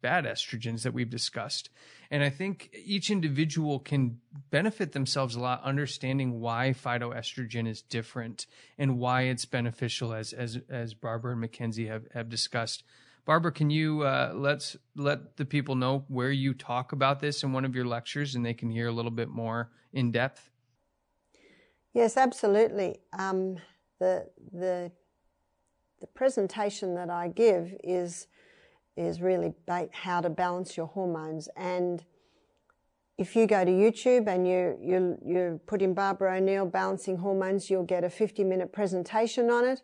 bad estrogens that we've discussed. And I think each individual can benefit themselves a lot understanding why phytoestrogen is different and why it's beneficial, as as as Barbara and McKenzie have, have discussed. Barbara, can you uh, let's let the people know where you talk about this in one of your lectures, and they can hear a little bit more in depth? Yes, absolutely. Um, the the the presentation that I give is is really about how to balance your hormones. And if you go to YouTube and you you you put in Barbara O'Neill balancing hormones, you'll get a fifty minute presentation on it.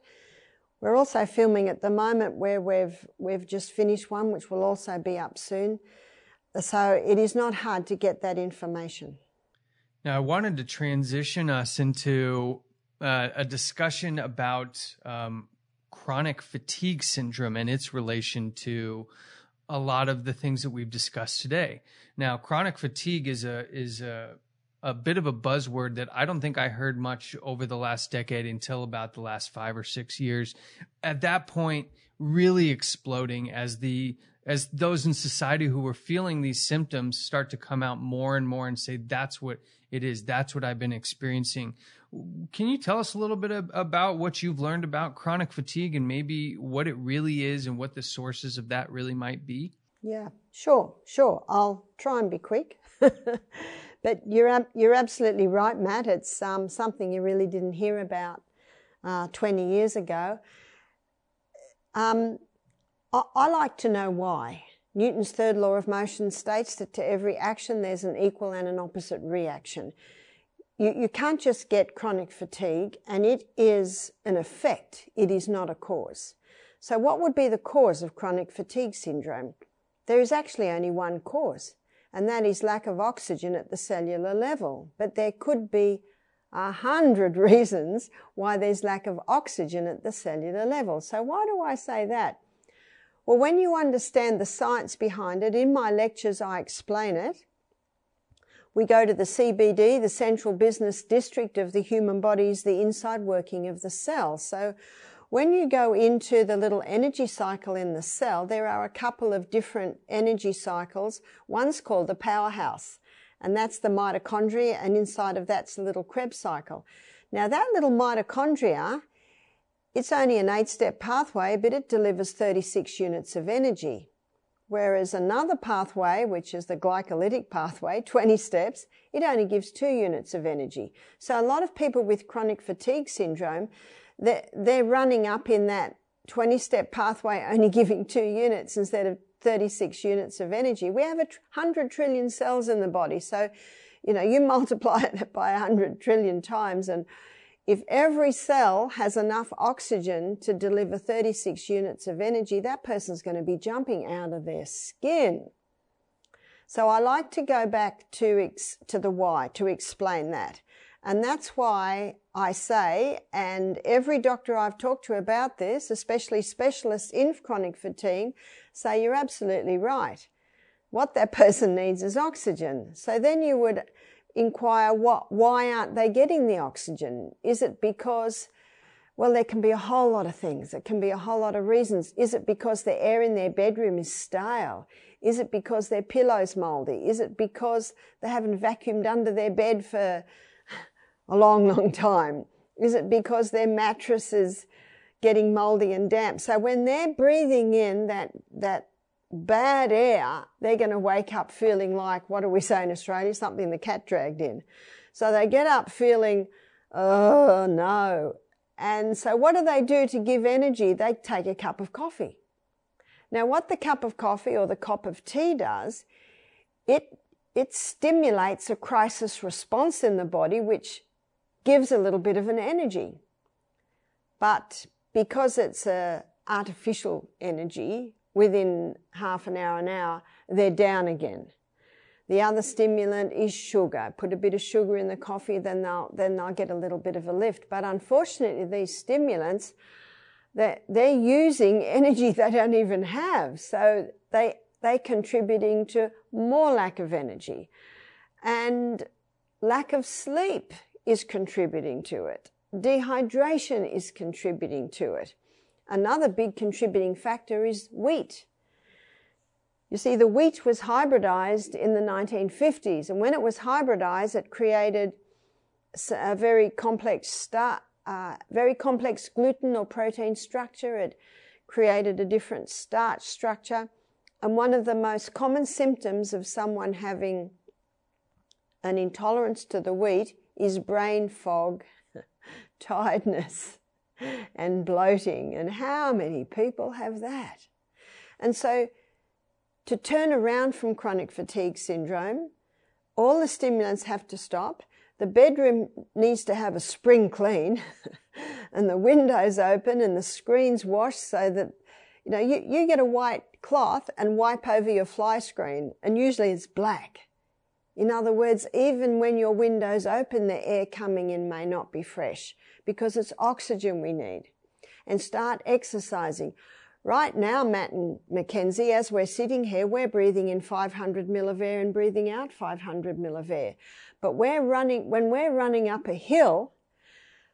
We're also filming at the moment where we've we've just finished one, which will also be up soon. So it is not hard to get that information. Now, I wanted to transition us into uh, a discussion about um, chronic fatigue syndrome and its relation to a lot of the things that we've discussed today. Now, chronic fatigue is a is a a bit of a buzzword that I don't think I heard much over the last decade until about the last five or six years. At that point, really exploding as the as those in society who were feeling these symptoms start to come out more and more and say, that's what it is. That's what I've been experiencing. Can you tell us a little bit of, about what you've learned about chronic fatigue and maybe what it really is and what the sources of that really might be? Yeah, sure, sure. I'll try and be quick. But you're you're absolutely right, Matt. It's um, something you really didn't hear about uh, twenty years ago. Um, I, I like to know why. Newton's third law of motion states that to every action there's an equal and an opposite reaction. You, you can't just get chronic fatigue, and it is an effect. It is not a cause. So what would be the cause of chronic fatigue syndrome? There is actually only one cause, and that is lack of oxygen at the cellular level. But there could be a hundred reasons why there's lack of oxygen at the cellular level. So why do I say that? Well, when you understand the science behind it, in my lectures I explain it. We go to the C B D, the central business district of the human body's the inside working of the cell. So when you go into the little energy cycle in the cell, there are a couple of different energy cycles. One's called the powerhouse, and that's the mitochondria, and inside of that's the little Krebs cycle. Now, that little mitochondria, it's only an eight-step pathway, but it delivers thirty-six units of energy, whereas another pathway, which is the glycolytic pathway, twenty steps, it only gives two units of energy. So a lot of people with chronic fatigue syndrome, they're running up in that twenty-step pathway only giving two units instead of thirty-six units of energy. We have one hundred trillion cells in the body. So, you know, you multiply it by one hundred trillion times. And if every cell has enough oxygen to deliver thirty-six units of energy, that person's going to be jumping out of their skin. So I like to go back to, to the why, to explain that. And that's why I say, and every doctor I've talked to about this, especially specialists in chronic fatigue, say you're absolutely right. What that person needs is oxygen. So then you would inquire, what, why aren't they getting the oxygen? Is it because, well, there can be a whole lot of things. It can be a whole lot of reasons. Is it because the air in their bedroom is stale? Is it because their pillow's moldy? Is it because they haven't vacuumed under their bed for a long, long time? Is it because their mattress is getting moldy and damp? So when they're breathing in that that bad air, they're going to wake up feeling like, what do we say in Australia? Something the cat dragged in. So they get up feeling, oh no. And so what do they do to give energy? They take a cup of coffee. Now what the cup of coffee or the cup of tea does, it it stimulates a crisis response in the body, which gives a little bit of an energy. But because it's a artificial energy, within half an hour, an hour, they're down again. The other stimulant is sugar. Put a bit of sugar in the coffee, then they'll, then they'll get a little bit of a lift. But unfortunately, these stimulants, they're, they're using energy they don't even have. So they, they're contributing to more lack of energy. And lack of sleep is contributing to it. Dehydration is contributing to it. Another big contributing factor is wheat. You see, the wheat was hybridized in the nineteen fifties, and when it was hybridized, it created a very complex, star, uh, very complex gluten or protein structure. It created a different starch structure. And one of the most common symptoms of someone having an intolerance to the wheat is brain fog, tiredness, and bloating. And how many people have that? And so to turn around from chronic fatigue syndrome, all the stimulants have to stop. The bedroom needs to have a spring clean and the windows open and the screens washed so that, you know, you, you get a white cloth and wipe over your fly screen, and usually it's black. In other words, even when your window's open, the air coming in may not be fresh because it's oxygen we need. And start exercising. Right now, Matt and Mackenzie, as we're sitting here, we're breathing in five hundred mil of air and breathing out five hundred mil of air. But we're running, when we're running up a hill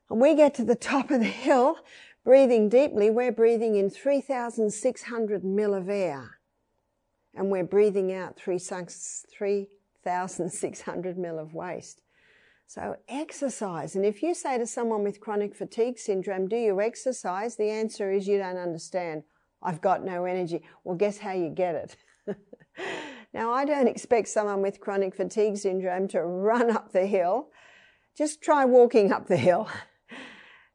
and we get to the top of the hill, breathing deeply, we're breathing in three thousand six hundred mil of air and we're breathing out three thousand six hundred mil of waste. So exercise. And if you say to someone with chronic fatigue syndrome, do you exercise? The answer is you don't understand. I've got no energy. Well, guess how you get it. Now, I don't expect someone with chronic fatigue syndrome to run up the hill. Just try walking up the hill.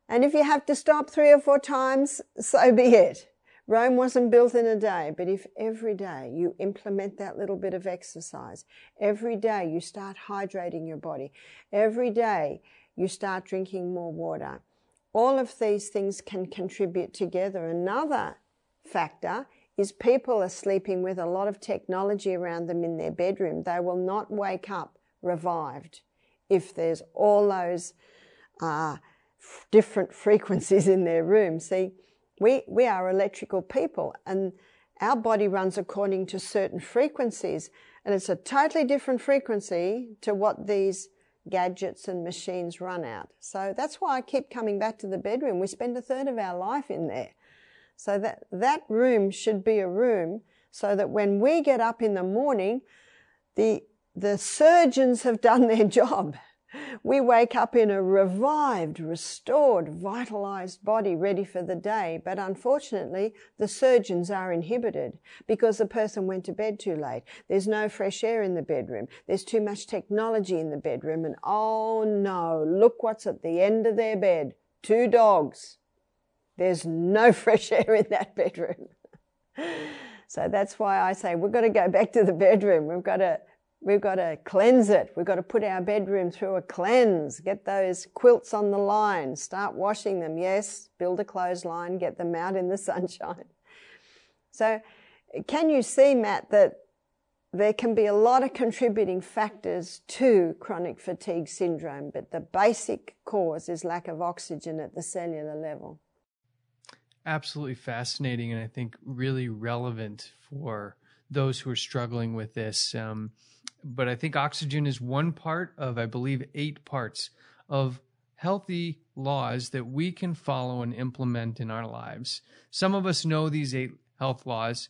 And if you have to stop three or four times, so be it. Rome wasn't built in a day, but if every day you implement that little bit of exercise, every day you start hydrating your body, every day you start drinking more water, all of these things can contribute together. Another factor is people are sleeping with a lot of technology around them in their bedroom. They will not wake up revived if there's all those uh, different frequencies in their room. See, we we are electrical people, and our body runs according to certain frequencies, and it's a totally different frequency to what these gadgets and machines run out. So that's why I keep coming back to the bedroom. We spend a third of our life in there. So that that room should be a room so that when we get up in the morning, the the surgeons have done their job. We wake up in a revived, restored, vitalized body ready for the day. But unfortunately, the surgeons are inhibited because the person went to bed too late. There's no fresh air in the bedroom. There's too much technology in the bedroom. And oh no, look what's at the end of their bed. Two dogs. There's no fresh air in that bedroom. So that's why I say we've got to go back to the bedroom. We've got to... We've got to cleanse it. We've got to put our bedroom through a cleanse. Get those quilts on the line. Start washing them. Yes, build a clothesline. Get them out in the sunshine. So can you see, Matt, that there can be a lot of contributing factors to chronic fatigue syndrome, but the basic cause is lack of oxygen at the cellular level. Absolutely fascinating, and I think really relevant for those who are struggling with this. Um, But I think oxygen is one part of, I believe, eight parts of healthy laws that we can follow and implement in our lives. Some of us know these eight health laws,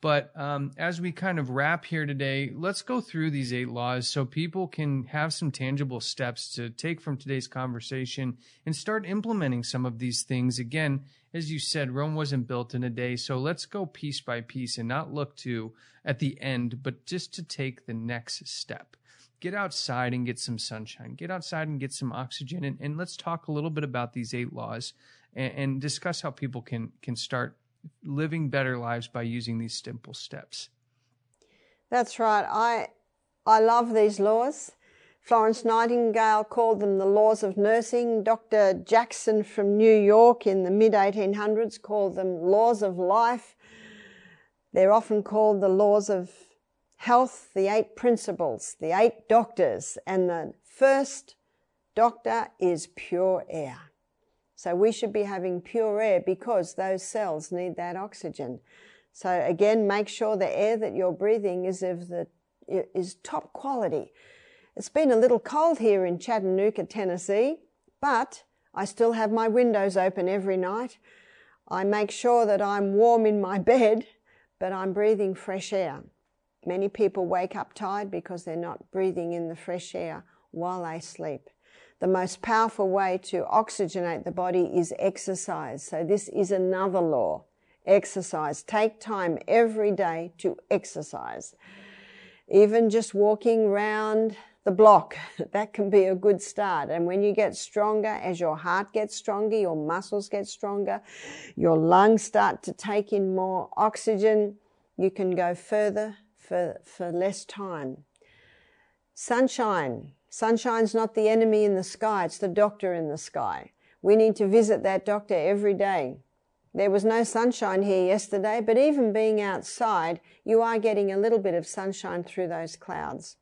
but um, as we kind of wrap here today, let's go through these eight laws so people can have some tangible steps to take from today's conversation and start implementing some of these things. Again, as you said, Rome wasn't built in a day, so let's go piece by piece and not look to at the end, but just to take the next step. Get outside and get some sunshine. Get outside and get some oxygen, and, and let's talk a little bit about these eight laws and, and discuss how people can, can start living better lives by using these simple steps. That's right. I, I love these laws. Florence Nightingale called them the laws of nursing. Doctor Jackson from New York in the mid eighteen hundreds called them laws of life. They're often called the laws of health, the eight principles, the eight doctors. And the first doctor is pure air. So we should be having pure air because those cells need that oxygen. So again, make sure the air that you're breathing is of the is top quality. It's been a little cold here in Chattanooga, Tennessee, but I still have my windows open every night. I make sure that I'm warm in my bed, but I'm breathing fresh air. Many people wake up tired because they're not breathing in the fresh air while they sleep. The most powerful way to oxygenate the body is exercise. So this is another law. Exercise. Take time every day to exercise. Even just walking round the block, that can be a good start. And when you get stronger, as your heart gets stronger, your muscles get stronger, your lungs start to take in more oxygen, you can go further for, for less time. Sunshine. Sunshine's not the enemy in the sky, it's the doctor in the sky. We need to visit that doctor every day. There was no sunshine here yesterday, but even being outside, you are getting a little bit of sunshine through those clouds.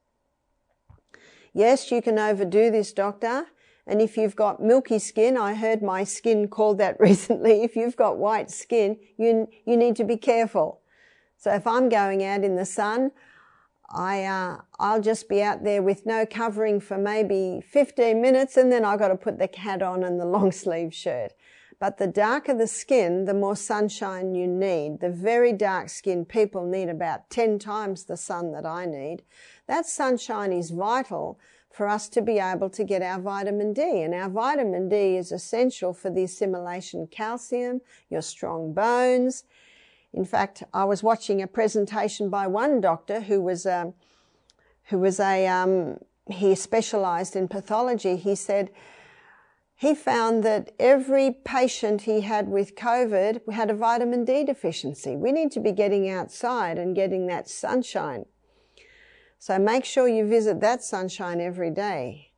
Yes, you can overdo this, doctor. And if you've got milky skin, I heard my skin called that recently. If you've got white skin, you, you need to be careful. So if I'm going out in the sun, I, uh, I'll just be out there with no covering for maybe fifteen minutes, and then I've got to put the hat on and the long sleeve shirt. But the darker the skin, the more sunshine you need. The very dark skinned people need about ten times the sun that I need. That sunshine is vital for us to be able to get our vitamin D. And our vitamin D is essential for the assimilation of calcium, your strong bones. In fact, I was watching a presentation by one doctor who was a, who was a um, he specialized in pathology. He said, he found that every patient he had with COVID had a vitamin D deficiency. We need to be getting outside and getting that sunshine. So make sure you visit that sunshine every day.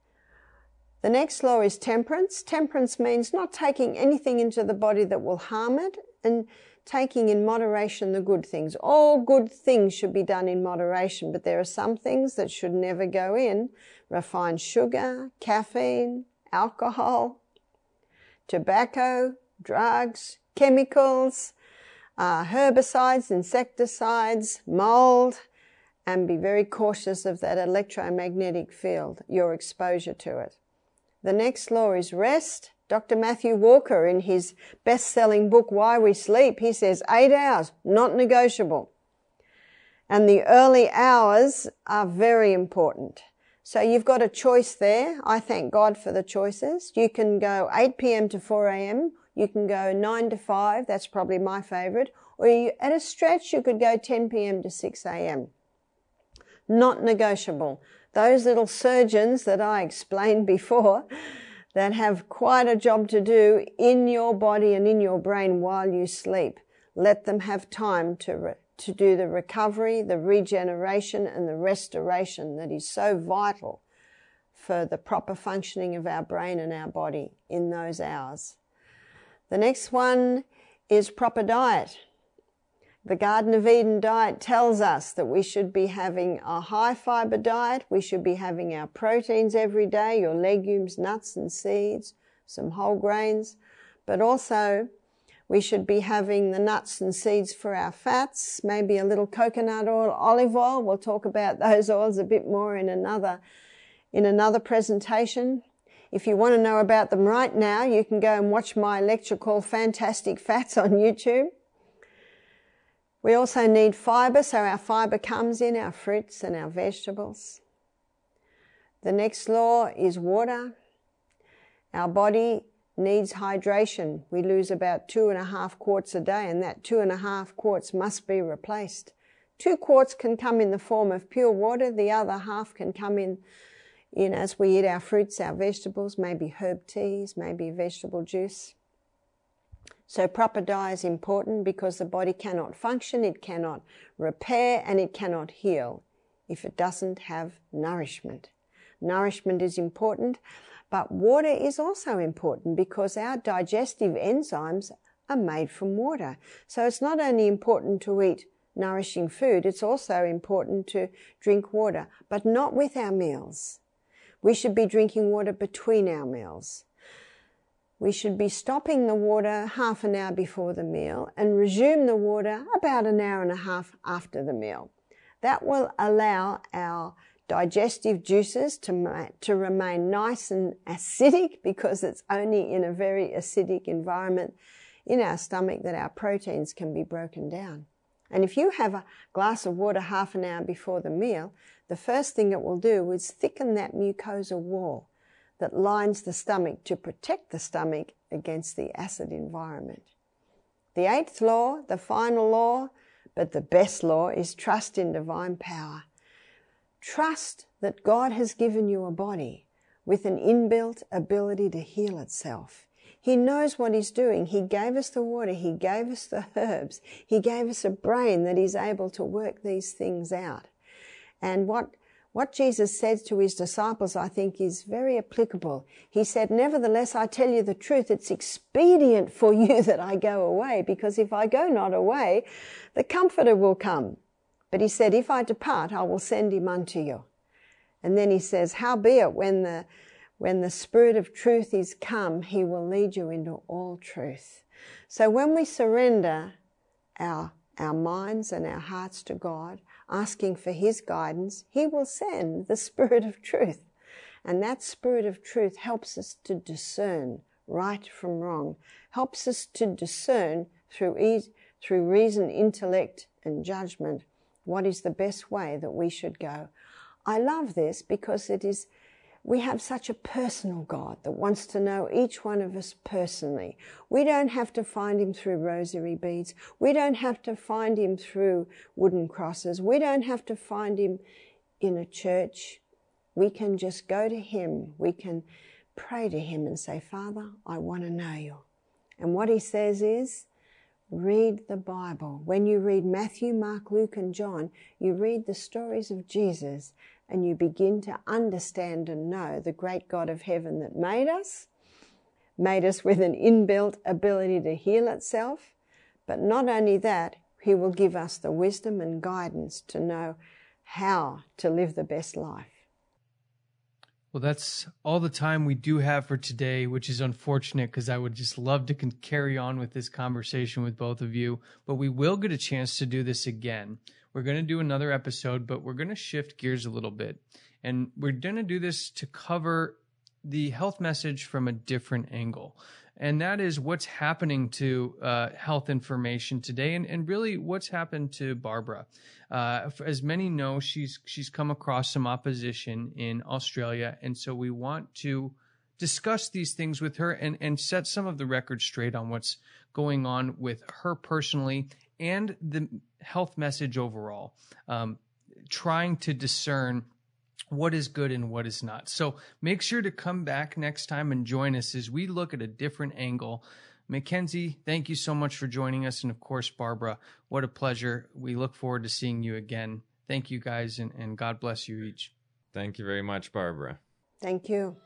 The next law is temperance. Temperance means not taking anything into the body that will harm it and taking in moderation the good things. All good things should be done in moderation, but there are some things that should never go in. Refined sugar, caffeine, alcohol, tobacco, drugs, chemicals, uh, herbicides, insecticides, mold, and be very cautious of that electromagnetic field, your exposure to it. The next law is rest. Doctor Matthew Walker, in his best-selling book, Why We Sleep, he says eight hours, not negotiable. And the early hours are very important. So you've got a choice there. I thank God for the choices. You can go eight p.m. to four a.m. You can go nine to five. That's probably my favorite. Or you, at a stretch, you could go ten p.m. to six a.m. Not negotiable. Those little surgeons that I explained before that have quite a job to do in your body and in your brain while you sleep, let them have time to re- to do the recovery, the regeneration, and the restoration that is so vital for the proper functioning of our brain and our body in those hours. The next one is proper diet. The Garden of Eden diet tells us that we should be having a high-fiber diet. We should be having our proteins every day, your legumes, nuts and seeds, some whole grains, but also we should be having the nuts and seeds for our fats, maybe a little coconut oil, olive oil. We'll talk about those oils a bit more in another, in another presentation. If you want to know about them right now, you can go and watch my lecture called Fantastic Fats on YouTube. We also need fiber, so our fiber comes in our fruits and our vegetables. The next law is water. Our body needs hydration. We lose about two and a half quarts a day, and that two and a half quarts must be replaced. Two quarts can come in the form of pure water. The other half can come in, in as we eat our fruits, our vegetables, maybe herb teas, maybe vegetable juice. So proper diet is important because the body cannot function, it cannot repair, and it cannot heal if it doesn't have nourishment. Nourishment is important. But water is also important because our digestive enzymes are made from water. So it's not only important to eat nourishing food, it's also important to drink water, but not with our meals. We should be drinking water between our meals. We should be stopping the water half an hour before the meal and resume the water about an hour and a half after the meal. That will allow our digestive juices to, to remain nice and acidic, because it's only in a very acidic environment in our stomach that our proteins can be broken down. And if you have a glass of water half an hour before the meal, the first thing it will do is thicken that mucosal wall that lines the stomach to protect the stomach against the acid environment. The eighth law, the final law, but the best law is trust in divine power. Trust that God has given you a body with an inbuilt ability to heal itself. He knows what he's doing. He gave us the water. He gave us the herbs. He gave us a brain that is able to work these things out. And what What Jesus said to his disciples, I think, is very applicable. He said, nevertheless, I tell you the truth, it's expedient for you that I go away, because if I go not away, the Comforter will come. But he said, if I depart, I will send him unto you. And then he says, howbeit, when the, when the Spirit of truth is come, he will lead you into all truth. So when we surrender our, our minds and our hearts to God, asking for his guidance, he will send the Spirit of truth. And that Spirit of truth helps us to discern right from wrong, helps us to discern through e- through reason, intellect, and judgment what is the best way that we should go. I love this because it is, we have such a personal God that wants to know each one of us personally. We don't have to find him through rosary beads. We don't have to find him through wooden crosses. We don't have to find him in a church. We can just go to him. We can pray to him and say, Father, I want to know you. And what he says is, read the Bible. When you read Matthew, Mark, Luke, and John, you read the stories of Jesus, and you begin to understand and know the great God of heaven that made us, made us with an inbuilt ability to heal itself. But not only that, he will give us the wisdom and guidance to know how to live the best life. Well, that's all the time we do have for today, which is unfortunate because I would just love to carry on with this conversation with both of you. But we will get a chance to do this again. We're going to do another episode, but we're going to shift gears a little bit. And we're going to do this to cover the health message from a different angle. And that is what's happening to uh, health information today, and, and really what's happened to Barbara. Uh, as many know, she's she's come across some opposition in Australia, and so we want to discuss these things with her and, and set some of the record straight on what's going on with her personally and the health message overall, um, trying to discern what is good and what is not. So make sure to come back next time and join us as we look at a different angle. McKenzie, thank you so much for joining us. And of course, Barbara, what a pleasure. We look forward to seeing you again. Thank you guys, and, and God bless you each. Thank you very much, Barbara. Thank you.